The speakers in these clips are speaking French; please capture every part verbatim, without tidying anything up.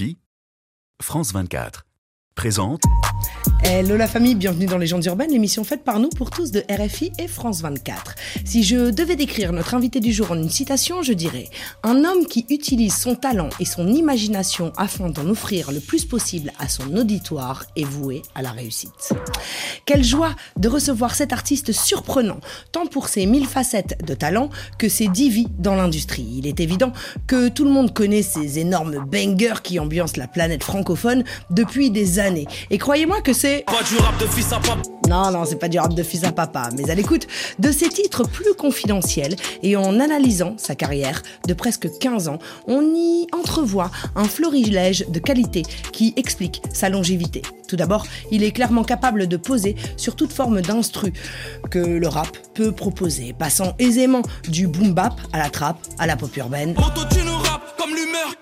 R F I, France vingt-quatre, présente... Hello la famille, bienvenue dans Légendes Urbaines, l'émission faite par nous pour tous de R F I et France vingt-quatre. Si je devais décrire notre invité du jour en une citation, je dirais « Un homme qui utilise son talent et son imagination afin d'en offrir le plus possible à son auditoire est voué à la réussite. » Quelle joie de recevoir cet artiste surprenant, tant pour ses mille facettes de talent que ses dix vies dans l'industrie. Il est évident que tout le monde connaît ces énormes bangers qui ambiancent la planète francophone depuis des années. Et croyez-moi que c'est pas du rap de fils à papa. Non, non, c'est pas du rap de fils à papa, mais à l'écoute de ses titres plus confidentiels et en analysant sa carrière de presque quinze ans, on y entrevoit un florilège de qualités qui explique sa longévité. Tout d'abord, il est clairement capable de poser sur toute forme d'instru que le rap peut proposer, passant aisément du boom bap à la trap, à la pop urbaine.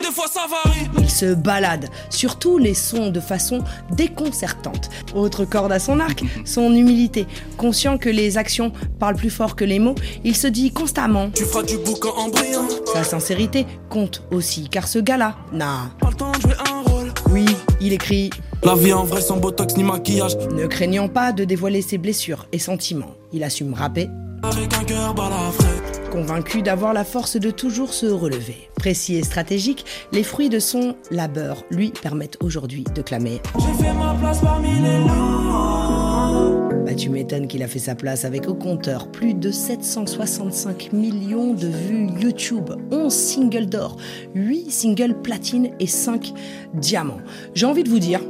Des fois ça varie. Il se balade sur tous les sons de façon déconcertante. Autre corde à son arc, son humilité. Conscient que les actions parlent plus fort que les mots, il se dit constamment tu feras du boucan en brillant. Sa sincérité compte aussi, car ce gars-là n'a pas le temps de jouer un rôle. Oui, il écrit la vie en vrai sans botox ni maquillage. Ne craignant pas de dévoiler ses blessures et sentiments, il assume rapper avec un cœur balafré. Convaincu d'avoir la force de toujours se relever. Précis et stratégique, les fruits de son labeur lui permettent aujourd'hui de clamer « J'ai fait ma place parmi les loups ». Bah tu m'étonnes qu'il a fait sa place avec au compteur plus de sept cent soixante-cinq millions de vues YouTube, onze singles d'or, huit singles platine et cinq diamants. J'ai envie de vous dire,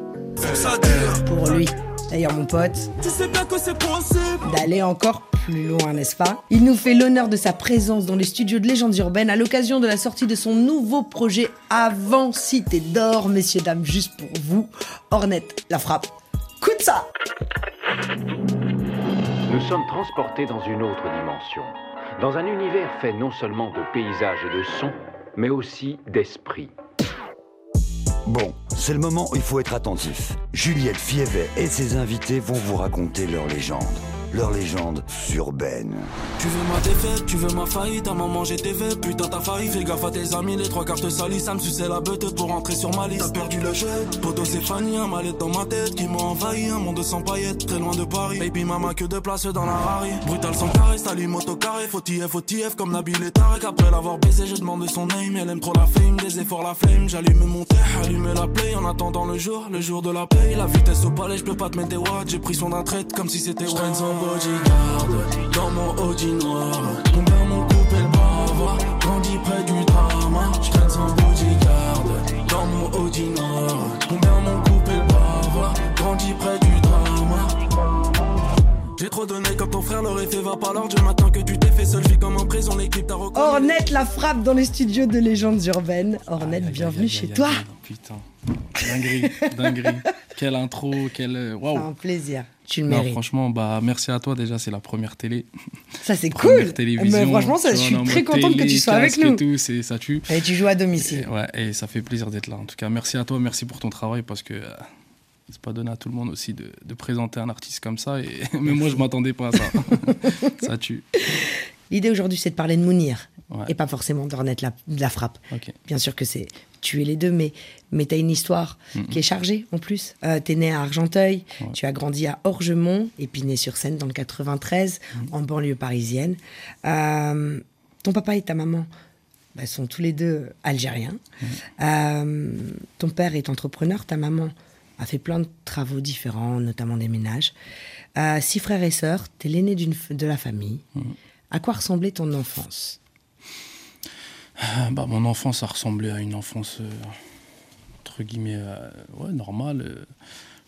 pour lui, d'ailleurs mon pote, tu sais bien que c'est possible d'aller encore plus loin, n'est-ce pas ? Il nous fait l'honneur de sa présence dans les studios de Légendes Urbaines à l'occasion de la sortie de son nouveau projet Avant Cité d'or. Messieurs, dames, juste pour vous, Hornet La Frappe. Coute ça ! Nous sommes transportés dans une autre dimension, dans un univers fait non seulement de paysages et de sons, mais aussi d'esprit. Bon, c'est le moment où il faut être attentif. Juliette Fievet et ses invités vont vous raconter leur légende. Leurs légendes urbaines. Tu veux ma défaite, tu veux ma faillite, à un moment j'ai dévé, putain t'as failli, fais gaffe à tes amis, les trois quarts te salissent, ça me suçait la bête pour rentrer sur ma liste. T'as perdu le jeu, poteau c'est Fanny, un mallette dans ma tête qui m'a envahi, un monde sans paillettes, très loin de Paris. Baby mama que de place dans la Rari, brutal sans caresse, t'allumes moto carré, faut t'y F, faut t'y F comme Nabil et Tarek. Après l'avoir baisé, je demande son name, elle aime trop la fame, des efforts la flemme, j'allume mon terre, allume la play en attendant le jour, le jour de la paye, la vitesse au palais, je peux pas te mettre des watts, j'ai pris son d'un trait comme si c'était one. Bodyguard, dans mon Audi noir, mon gars mon couple est bavard, grandis près du drama. J'traîne sans bodyguard, dans mon Audi noir, mon gars mon couple est bavard, grandis près du drama. J'ai trop donné comme ton frère, leur effet va pas l'ordre. Du matin que tu t'es fait seul, vie comme en prison, l'équipe t'a reconnu. Hornet La Frappe dans les studios de Légendes Urbaines. Hornet, ah, bienvenue y a, chez y a, toi. Putain, dinguerie, dinguerie. Quelle intro, quelle. Waouh. C'est un plaisir. Tu le non, mérites. Franchement, bah, merci à toi déjà, c'est la première télé. Ça, c'est cool. Mais franchement, ça, je suis non, très contente télé, que tu sois avec nous. Et tout, c'est, ça tue. Et tu joues à domicile. Et, ouais, et ça fait plaisir d'être là. En tout cas, merci à toi, merci pour ton travail parce que. Euh... C'est pas donné à tout le monde aussi de, de présenter un artiste comme ça. Et même moi, je m'attendais pas à ça. Ça tue. L'idée aujourd'hui, c'est de parler de Mounir ouais. et pas forcément d'Hornet la, la Frappe. Okay. Bien sûr que c'est tuer les deux, mais, mais t'as une histoire mm-hmm. qui est chargée en plus. Euh, t'es né à Argenteuil, ouais. tu as grandi à Orgemont, Épinay-sur-Seine dans le quatre-vingt-treize, mm-hmm. en banlieue parisienne. Euh, ton papa et ta maman bah, sont tous les deux algériens. Mm-hmm. Euh, ton père est entrepreneur, ta maman... a fait plein de travaux différents, notamment des ménages. Euh, six frères et sœurs, t'es l'aîné d'une f- de la famille. Mmh. À quoi ressemblait ton enfance ? euh, bah, Mon enfance, ça ressemblait à une enfance, euh, entre guillemets, euh, ouais, normale. Euh,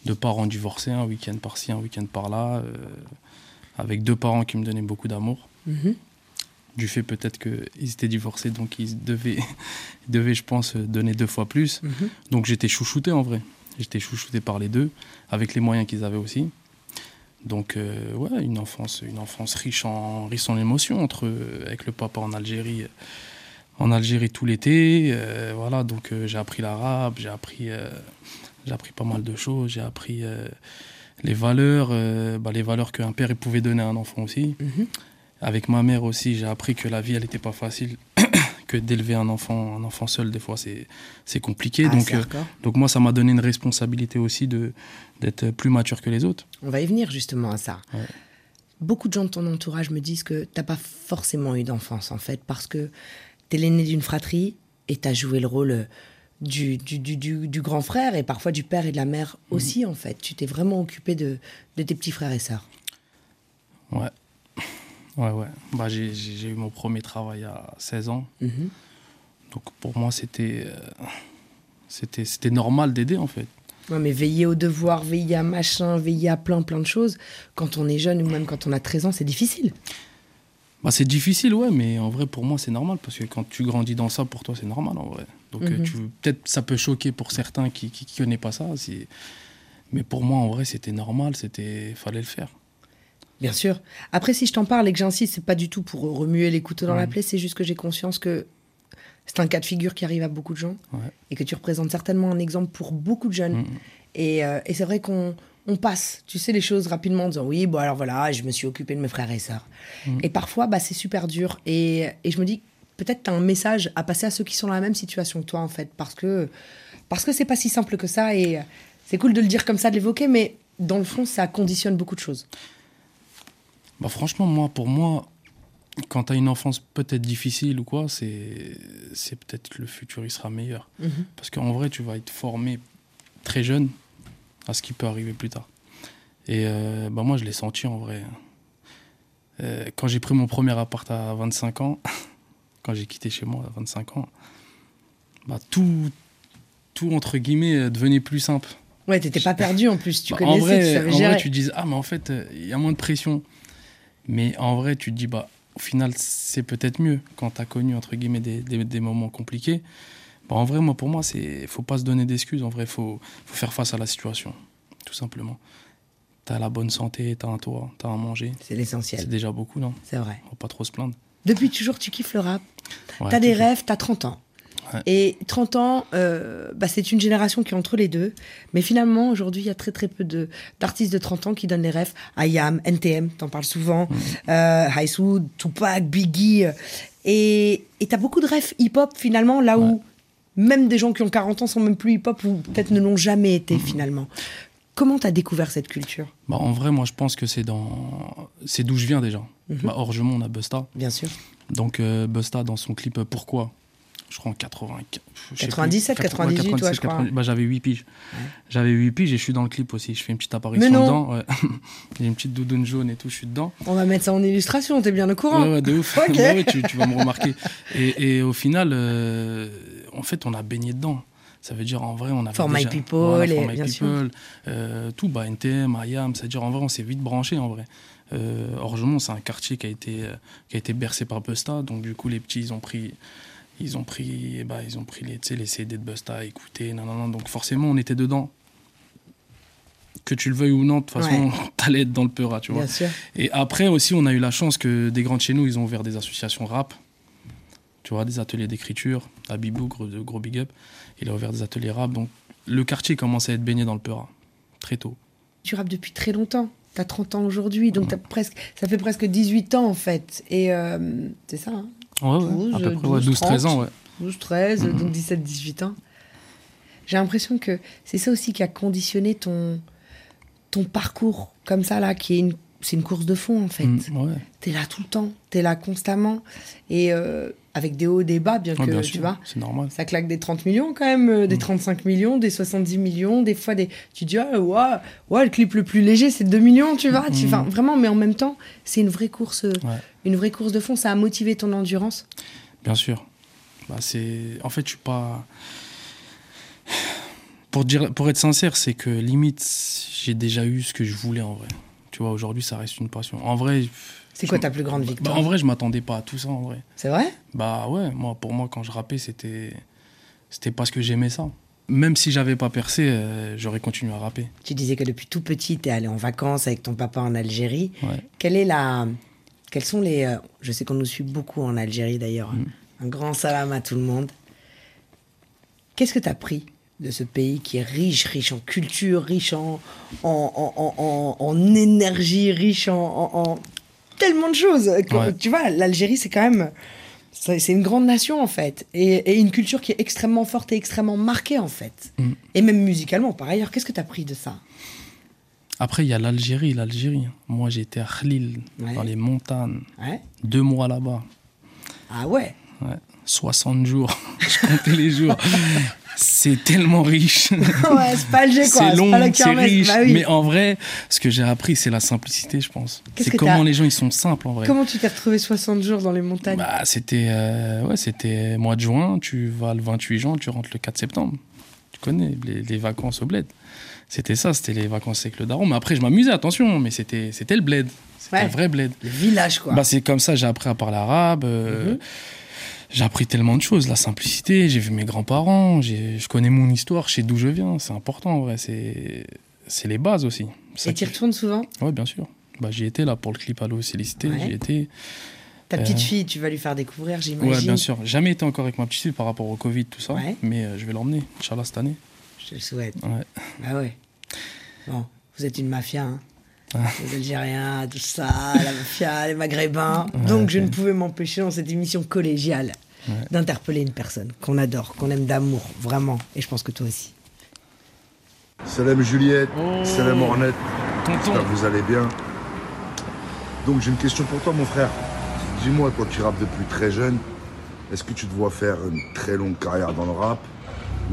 de parents divorcés, un week-end par-ci, un week-end par-là. Euh, avec deux parents qui me donnaient beaucoup d'amour. Mmh. Du fait peut-être qu'ils étaient divorcés, donc ils devaient, ils devaient, je pense, donner deux fois plus. Mmh. Donc j'étais chouchouté en vrai. J'étais chouchouté par les deux, avec les moyens qu'ils avaient aussi. Donc, euh, ouais, une enfance, une enfance riche en, riche en émotions, entre, euh, avec le papa en Algérie, en Algérie tout l'été. Euh, voilà, donc euh, j'ai appris l'arabe, j'ai appris, euh, j'ai appris pas mal de choses, j'ai appris euh, les valeurs, euh, bah, les valeurs qu'un père pouvait donner à un enfant aussi. Mm-hmm. Avec ma mère aussi, j'ai appris que la vie, elle n'était pas facile, que d'élever un enfant, un enfant seul, des fois, c'est, c'est compliqué. Ah, donc, c'est euh, donc, moi, ça m'a donné une responsabilité aussi de, d'être plus mature que les autres. On va y venir justement à ça. Ouais. Beaucoup de gens de ton entourage me disent que tu n'as pas forcément eu d'enfance, en fait, parce que tu es l'aîné d'une fratrie et tu as joué le rôle du, du, du, du, du grand frère et parfois du père et de la mère aussi, mmh. en fait. Tu t'es vraiment occupé de, de tes petits frères et sœurs. Ouais. Ouais, ouais. Bah, j'ai, j'ai eu mon premier travail à seize ans. Mmh. Donc, pour moi, c'était, euh, c'était, c'était normal d'aider, en fait. Ouais, mais veiller aux devoirs, veiller à machin, veiller à plein, plein de choses. Quand on est jeune, ou même quand on a treize ans, c'est difficile. Bah, c'est difficile, ouais, mais en vrai, pour moi, c'est normal. Parce que quand tu grandis dans ça, pour toi, c'est normal, en vrai. Donc, mm-hmm. tu, peut-être ça peut choquer pour certains qui qui, qui connaissent pas ça. C'est... Mais pour moi, en vrai, c'était normal. C'était... fallait le faire. Bien sûr. Après, si je t'en parle et que j'insiste, c'est pas du tout pour remuer les couteaux dans ouais. la plaie. C'est juste que j'ai conscience que c'est un cas de figure qui arrive à beaucoup de gens ouais. et que tu représentes certainement un exemple pour beaucoup de jeunes. Mmh. Et, euh, et c'est vrai qu'on on passe, tu sais, les choses rapidement en disant « Oui, bon, alors voilà, je me suis occupé de mes frères et sœurs. Mmh. » Et parfois, bah, c'est super dur. Et, et je me dis, peut-être tu as un message à passer à ceux qui sont dans la même situation que toi, en fait, parce que, parce que c'est pas si simple que ça. Et c'est cool de le dire comme ça, de l'évoquer, mais dans le fond, ça conditionne beaucoup de choses. Bah, franchement, moi, pour moi... Quand tu as une enfance peut-être difficile ou quoi, c'est, c'est peut-être que le futur, il sera meilleur. Mmh. Parce qu'en vrai, tu vas être formé très jeune à ce qui peut arriver plus tard. Et euh, bah moi, je l'ai senti en vrai. Euh, quand j'ai pris mon premier appart à vingt-cinq ans, quand j'ai quitté chez moi à vingt-cinq ans, bah tout, tout, entre guillemets, devenait plus simple. Ouais, t'étais pas perdu en plus, tu bah, connaissais, en vrai, tu savais gérer. En vrai, tu disais, ah, mais en fait, il euh, y a moins de pression. Mais en vrai, tu te dis, bah... Au final, c'est peut-être mieux quand tu as connu, entre guillemets, des, des, des moments compliqués. Bah, en vrai, moi, pour moi, il ne faut pas se donner d'excuses. En vrai, il faut, faut faire face à la situation, tout simplement. Tu as la bonne santé, tu as un toit, tu as à manger. C'est l'essentiel. C'est déjà beaucoup, non ? C'est vrai. On ne va pas trop se plaindre. Depuis toujours, tu kiffes le rap. Ouais, tu as des rêves, tu as trente ans. Ouais. Et trente ans, euh, bah, c'est une génération qui est entre les deux. Mais finalement, aujourd'hui, il y a très très peu de, d'artistes de trente ans qui donnent les refs. I A M, N T M, t'en parles souvent. Mmh. Euh, Highswood, Tupac, Biggie. Et, et t'as beaucoup de refs hip-hop finalement, là ouais. où même des gens qui ont quarante ans sont même plus hip-hop ou peut-être ne l'ont jamais été mmh. finalement. Comment t'as découvert cette culture ? Bah, en vrai, moi je pense que c'est, dans... c'est d'où je viens déjà. Mmh. Bah, Orgemont, on a Busta. Bien sûr. Donc euh, Busta dans son clip Pourquoi ? Je crois en quatre-vingt-dix-sept, quatre-vingt-dix-huit, toi, je crois. Bah, j'avais huit piges. Ouais. J'avais huit piges et je suis dans le clip aussi. Je fais une petite apparition dedans. Ouais. J'ai une petite doudoune jaune et tout, je suis dedans. On va mettre ça en illustration, t'es bien au courant. Ouais, ouais, de ouf. Okay. Ouais, ouais, tu, tu vas me remarquer. Et, et au final, euh, en fait, on a baigné dedans. Ça veut dire, en vrai, on a For déjà... My People, voilà, les... For My bien People, euh, tout, bah, N T M, I A M. C'est-à-dire, en vrai, on s'est vite branché, en vrai. Euh, Orgemont, c'est un quartier qui a été, euh, qui a été bercé par Busta. Donc, du coup, les petits, ils ont pris... Ils ont pris, eh ben, ils ont pris les, les C D de Busta à écouter. Nan, nan, nan. Donc forcément, on était dedans. Que tu le veuilles ou non, de toute façon, ouais. t'allais être dans le Peura, tu vois. Bien sûr. Et après aussi, on a eu la chance que des grands de chez nous, ils ont ouvert des associations rap. Tu vois, des ateliers d'écriture. Abibou, gros, gros big up. Il a ouvert des ateliers rap. Donc le quartier commence à être baigné dans le Peura, très tôt. Tu rappes depuis très longtemps. T'as trente ans aujourd'hui, donc ouais. t'as presque, ça fait presque dix-huit ans en fait. Et euh, c'est ça, hein. Ouais, douze, à peu près douze, treize ans. Ouais. douze, treize, mmh. donc dix-sept, dix-huit ans. J'ai l'impression que c'est ça aussi qui a conditionné ton, ton parcours comme ça, là, qui est une, c'est une course de fond, en fait. Mmh, ouais. T'es là tout le temps, t'es là constamment, et euh, avec des hauts, des bas, bien ouais, que, bien tu sûr, vois, c'est normal. Ça claque des trente millions, quand même, euh, des mmh. trente-cinq millions, des soixante-dix millions, des fois, des... tu te dis, ah, ouah, ouah, le clip le plus léger, c'est deux millions, tu vois, mmh. tu... Enfin, vraiment, mais en même temps, c'est une vraie course... Euh, ouais. Une vraie course de fond, ça a motivé ton endurance ? Bien sûr. Bah, c'est... En fait, je suis pas... Pour, dire... Pour être sincère, c'est que limite, j'ai déjà eu ce que je voulais en vrai. Tu vois, aujourd'hui, ça reste une passion. En vrai... C'est quoi ta plus grande victoire ? Bah, en vrai, je m'attendais pas à tout ça, en vrai. C'est vrai ? Bah ouais, moi, pour moi, quand je rappais, c'était... c'était parce que j'aimais ça. Même si j'avais pas percé, euh, j'aurais continué à rapper. Tu disais que depuis tout petit, t'es allé en vacances avec ton papa en Algérie. Ouais. Quelle est la... Quels sont les... Euh, je sais qu'on nous suit beaucoup en Algérie, d'ailleurs. Mmh. Un grand salam à tout le monde. Qu'est-ce que tu as pris de ce pays qui est riche, riche en culture, riche en, en, en, en, en énergie, riche en, en, en tellement de choses que, ouais. Tu vois, l'Algérie, c'est quand même... C'est une grande nation, en fait. Et, et une culture qui est extrêmement forte et extrêmement marquée, en fait. Mm. Et même musicalement, par ailleurs. Qu'est-ce que tu as pris de ça? Après, il y a l'Algérie, l'Algérie. Moi, j'étais à Khalil, ouais. dans les montagnes. Ouais. Deux mois là-bas. Ah ouais, ouais. soixante jours. Je comptais les jours. C'est tellement riche. Ouais, c'est pas léger, quoi. C'est long, c'est, c'est riche. Bah oui. Mais en vrai, ce que j'ai appris, c'est la simplicité, je pense. Qu'est-ce c'est comment t'as... les gens, ils sont simples, en vrai. Comment tu t'es retrouvé soixante jours dans les montagnes? Bah, c'était, euh, ouais, c'était mois de juin, tu vas le vingt-huit juin, tu rentres le quatre septembre. Tu connais les, les vacances au bled. C'était ça, c'était les vacances avec le daron. Mais après, je m'amusais, attention, mais c'était, c'était le bled. C'était ouais. un vrai bled. Le village, quoi. Bah, c'est comme ça, j'ai appris à parler arabe. Euh, mm-hmm. J'ai appris tellement de choses, la simplicité, j'ai vu mes grands-parents, j'ai, je connais mon histoire, je sais d'où je viens, c'est important en vrai, c'est, c'est les bases aussi. Et tu y retournes souvent ? Oui, bien sûr. Bah, j'y étais là pour le clip Allo Sélicité, ouais. j'y étais. Ta petite euh... fille, tu vas lui faire découvrir, j'imagine. Oui, bien sûr. Jamais été encore avec ma petite fille par rapport au Covid, tout ça, ouais. mais euh, je vais l'emmener, Inch'Allah, cette année. Je te le souhaite. Ouais. Ah ouais. Bon, vous êtes une mafia, hein. Les Algériens, tout ça, la mafia, les Maghrébins. Ouais, Donc okay. je ne pouvais m'empêcher dans cette émission collégiale ouais. d'interpeller une personne qu'on adore, qu'on aime d'amour, vraiment. Et je pense que toi aussi. Salam Juliette, oh. salam Ornette. J'espère que vous allez bien. Donc j'ai une question pour toi, mon frère. Dis-moi, toi qui rappes depuis très jeune, est-ce que tu te vois faire une très longue carrière dans le rap ?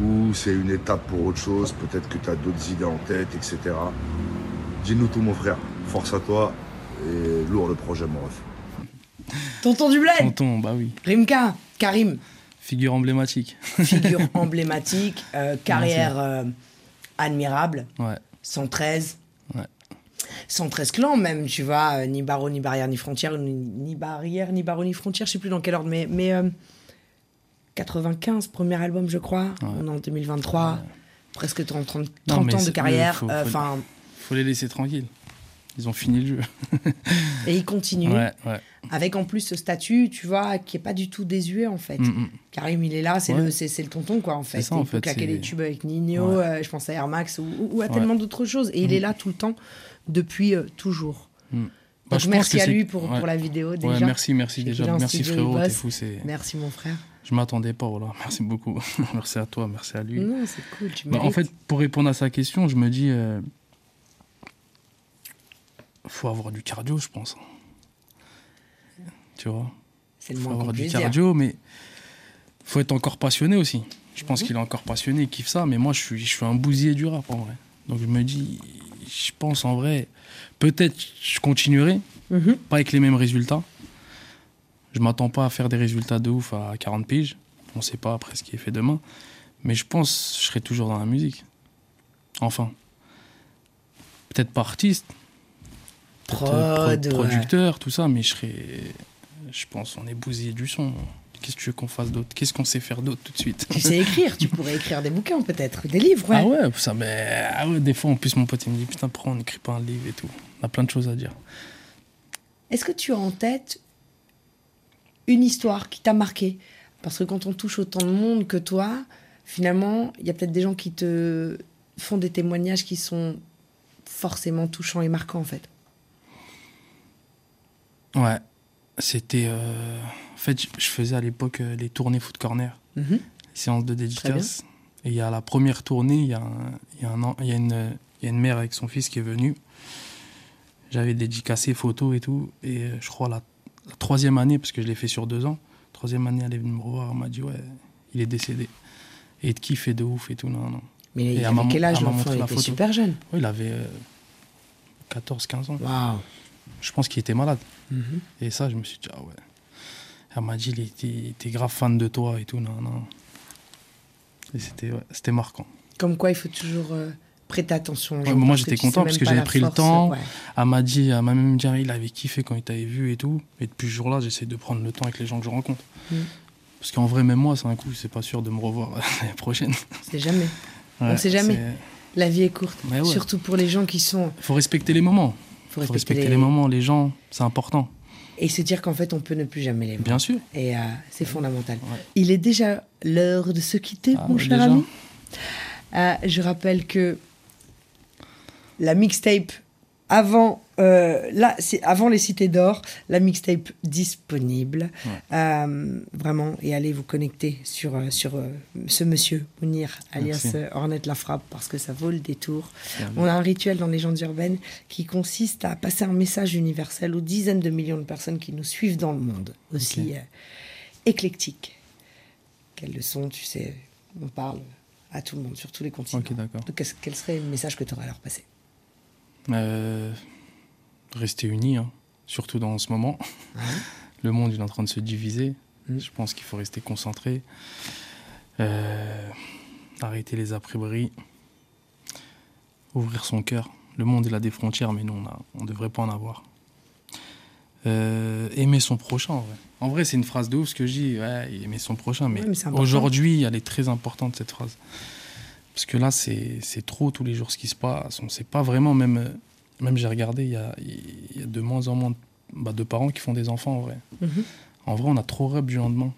Ou c'est une étape pour autre chose ? Peut-être que tu as d'autres idées en tête, et cetera. Dis-nous tout, mon frère. Force à toi et lourd le projet, mon ref. Tonton Dublin. Tonton, bah oui. Rimka, Karim. Figure emblématique. Figure emblématique, euh, carrière euh, admirable. Ouais. cent treize. Ouais. cent treize clans même, tu vois. Euh, ni barreau, ni barrière, ni frontière. Ni, ni barrière, ni barreau, ni frontière. Je sais plus dans quel ordre, mais... mais euh, quatre-vingt-quinze, premier album, je crois. Ouais. On est en deux mille vingt-trois. Ouais. Presque trente, trente, trente non, ans de carrière. Enfin... Euh, faut les laisser tranquilles. Ils ont fini le jeu. Et ils continuent. Ouais, ouais. Avec en plus ce statut, tu vois, qui n'est pas du tout désuet, en fait. Mm-mm. Karim, il est là, c'est, ouais. le, c'est, c'est le tonton, quoi, en fait. Ça, il en peut fait, claquer c'est... les tubes avec Nino, ouais. euh, je pense à Air Max, ou, ou, ou à ouais. tellement d'autres choses. Et mm. il est là tout le temps, depuis euh, toujours. Mm. Bah, Donc je merci à c'est... lui pour, ouais. pour la vidéo, déjà. Ouais, merci, merci, J'ai déjà. Merci, frérot, t'es fou. C'est... Merci, mon frère. Je ne m'attendais pas, voilà. Merci beaucoup. Merci à toi, merci à lui. Non, c'est cool, tu bah, En fait, pour répondre à sa question, je me dis... Euh... faut avoir du cardio, je pense. Tu vois, c'est le faut moins avoir du cardio, dire. Mais faut être encore passionné aussi. Je pense mm-hmm. qu'il est encore passionné, il kiffe ça. Mais moi, je suis, je suis un bousier du rap en vrai. Donc je me dis, je pense en vrai, peut-être je continuerai, mm-hmm. pas avec les mêmes résultats. Je m'attends pas à faire des résultats de ouf à quarante piges. On sait pas après ce qui est fait demain. Mais je pense que je serai toujours dans la musique. Enfin, peut-être pas artiste. Prod, pro- producteur, ouais. tout ça, mais je serais. Je pense, on est bousillé du son. Qu'est-ce que tu veux qu'on fasse d'autre ? Qu'est-ce qu'on sait faire d'autre tout de suite ? Tu sais écrire, tu pourrais écrire des bouquins peut-être, des livres, ouais. Ah ouais, ça, mais. Ah ouais, des fois, en plus, mon pote, il me dit putain, pourquoi on n'écrit pas un livre et tout ? On a plein de choses à dire. Est-ce que tu as en tête une histoire qui t'a marqué ? Parce que quand on touche autant de monde que toi, finalement, il y a peut-être des gens qui te font des témoignages qui sont forcément touchants et marquants, en fait. Ouais, c'était... Euh... En fait, je faisais à l'époque euh, les tournées foot corner, mm-hmm. les séances de dédicace. Et il y a la première tournée, il y a, un, y a, un, y a, une, y a une mère avec son fils qui est venue. J'avais dédicacé, photos et tout. Et euh, je crois la, la troisième année, parce que je l'ai fait sur deux ans, troisième année, elle est venue me revoir, elle m'a dit « Ouais, il est décédé. » Et de kiff et de ouf et tout, non, non. Mais et il avait quel âge l'enfant ? Il était super jeune. Oui, il avait euh, quatorze, quinze ans. Waouh. Je pense qu'il était malade. Mm-hmm. Et ça, je me suis dit, ah ouais. Elle m'a dit, il était, il était grave fan de toi et tout. Non, non. Et c'était, ouais, c'était marquant. Comme quoi, il faut toujours euh, prêter attention. Ouais, moi, j'étais content parce que j'avais pris force, le temps. Ouais. Elle m'a dit, elle m'a même dit, il avait kiffé quand il t'avait vu et tout. Et depuis ce jour-là, j'essaie de prendre le temps avec les gens que je rencontre. Mm. Parce qu'en vrai, même moi, c'est un coup, c'est pas sûr de me revoir l'année prochaine. C'est jamais. Ouais, On sait jamais. C'est... La vie est courte. Ouais. Surtout pour les gens qui sont... Il faut respecter les moments. Faut respecter, respecter les... les moments, les gens, c'est important. Et se dire qu'en fait, on peut ne plus jamais les voir. Bien sûr. Et euh, c'est fondamental. Ouais. Il est déjà l'heure de se quitter, ah, mon cher déjà. ami. Euh, je rappelle que la mixtape avant, euh, là, c'est avant les cités d'or, la mixtape disponible. Ouais. Euh, vraiment, et allez vous connecter sur, sur euh, ce monsieur, Mounir, alias euh, Hornet La Frappe, parce que ça vaut le détour. Bien On bien. a un rituel dans Légendes Urbaines qui consiste à passer un message universel aux dizaines de millions de personnes qui nous suivent dans le monde, aussi okay. euh, éclectique. Quelles leçons, tu sais, on parle à tout le monde, sur tous les continents. Okay, d'accord. Donc, quel serait le message que tu aurais à leur passer ? Euh, rester unis, hein. Surtout dans ce moment. Mmh. Le monde il est en train de se diviser. Mmh. Je pense qu'il faut rester concentré. Euh, arrêter les a-priori. Ouvrir son cœur. Le monde il a des frontières, mais nous on ne devrait pas en avoir. Euh, aimer son prochain. En vrai. en vrai, c'est une phrase de ouf ce que je dis. Ouais, aimer son prochain, mais, ouais, mais aujourd'hui, elle est très importante cette phrase. Parce que là, c'est, c'est trop tous les jours ce qui se passe. On ne sait pas vraiment, même, même j'ai regardé, il y a, y a de moins en moins de, bah, de parents qui font des enfants, en vrai. Mm-hmm. En vrai, on a trop rep du lendemain.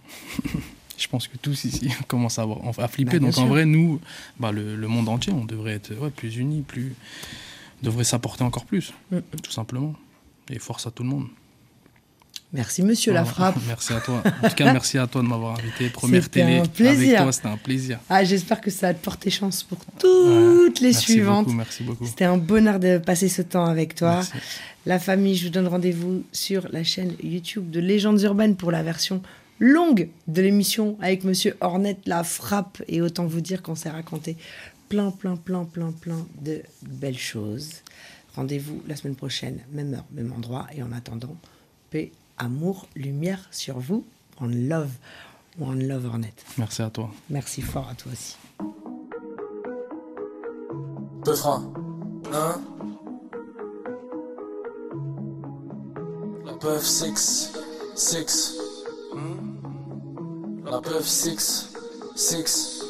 Je pense que tous ici commencent à, à flipper. Bah, Donc sûr. en vrai, nous, bah, le, le monde entier, on devrait être ouais, plus unis, plus... on devrait s'apporter encore plus, mm-hmm. tout simplement. Et force à tout le monde. Merci Monsieur La Frappe. Merci à toi. En tout cas, merci à toi de m'avoir invité. Première c'était télé un plaisir. Avec toi, c'était un plaisir. Ah, j'espère que ça a porté chance pour toutes ouais, les merci suivantes. Beaucoup, merci beaucoup. C'était un bonheur de passer ce temps avec toi. Merci. La famille, je vous donne rendez-vous sur la chaîne YouTube de Légendes Urbaines pour la version longue de l'émission avec Monsieur Hornet La Frappe. Et autant vous dire qu'on s'est raconté plein, plein, plein, plein, plein de belles choses. Rendez-vous la semaine prochaine, même heure, même endroit. Et en attendant, paix. Amour, lumière sur vous. On love. On love Hornet. Merci à toi. Merci fort à toi aussi. deux, trois, un. La puff six, six. La puff six, six.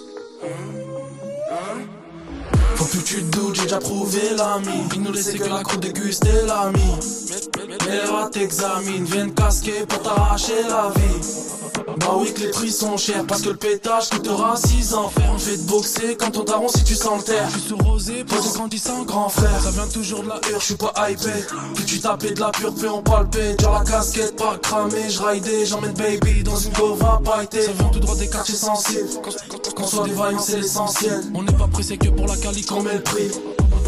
Faut plus que tu doutes, j'ai déjà prouvé l'ami. Ils nous laissaient que la croûte déguster l'ami. Les rats t'examinent, viennent casquer pour t'arracher la vie. Bah oui que les prix sont chers, parce que le pétage coûtera six enfers. Je vais te boxer quand ton daron si tu sens le terre. Je suis rosé, parce que grandissant grand frère. Ça vient toujours de la hure, je suis pas hypé. Plus tu tapais de la pure, plus on palpait. Genre la casquette, pas cramée, je raidais. J'emmène baby dans une gova pailletée. Ça vient tout droit des quartiers sensibles. Qu'on soit des vaillants c'est l'essentiel. On n'est pas pressé que pour la qualité. Qu'on met le prix,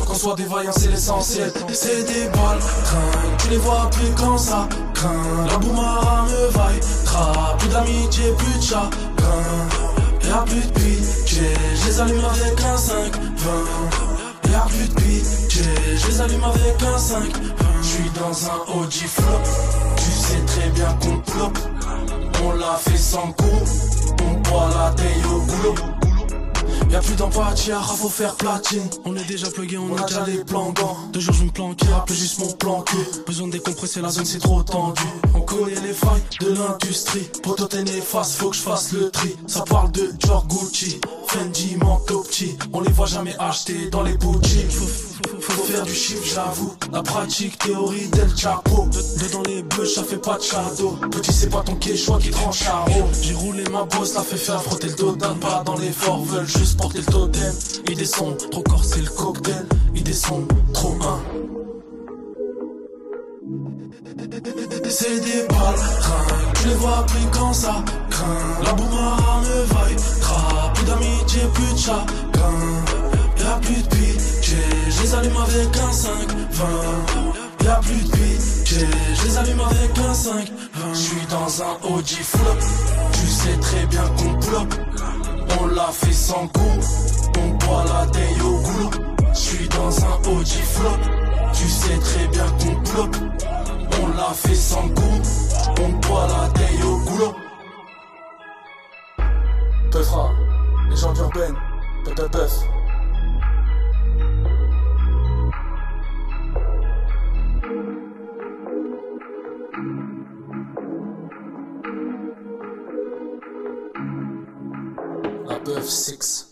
qu'on soit des vaillants c'est l'essentiel. C'est des balles, craint, tu les vois plus quand ça craint. La boumara me vaille, tra, plus d'amitié, plus de chagrin. Y'a plus de pitié, je les allume avec un cinq vingt. Y'a plus de pitié, je les allume avec un cinq vingt. J'suis dans un O G flop, tu sais très bien qu'on plop. On l'a fait sans coup, on boit la taille au boulot. Y'a plus d'empathie, ara faut faire platine. On est déjà plugué, on, on a déjà les plans gants. Deux jours je me planque, y'a plus juste mon plan cul. Besoin de décompresser, la zone c'est trop tendu. On connaît les failles de l'industrie. Poto t'es néfaste, faut que je fasse le tri. Ça parle de Dior, Gucci, Fendi, manque au petit. On les voit jamais acheter dans les boutiques. Faut faire du chiffre, j'avoue. La pratique, théorie, del chapeau. Dedans les bleus, ça fait pas de shadow. Petit, c'est pas ton quechua qui tranche à haut. J'ai roulé ma bosse, la fait faire frotter le dos d'un pas dans l'effort. Veulent juste porter le totem. Idées sont trop corsées, le cocktail. Idées sont trop un. C'est des balles, craint. Tu les vois plus quand ça craint. La boumara me vaille, craint. Plus d'amitié, plus de chagrin. Y'a plus de pitié, je les allume avec un cinq vingt. Y'a plus de pitié, je les allume avec un cinq vingt. J'suis dans un O G flop, tu sais très bien qu'on plop. On l'a fait sans goût, on boit la taille au goulot. J'suis dans un O G flop, tu sais très bien qu'on plop. On l'a fait sans goût, on boit la taille au goulot. Peufra, légende urbaine, peuf. Above six.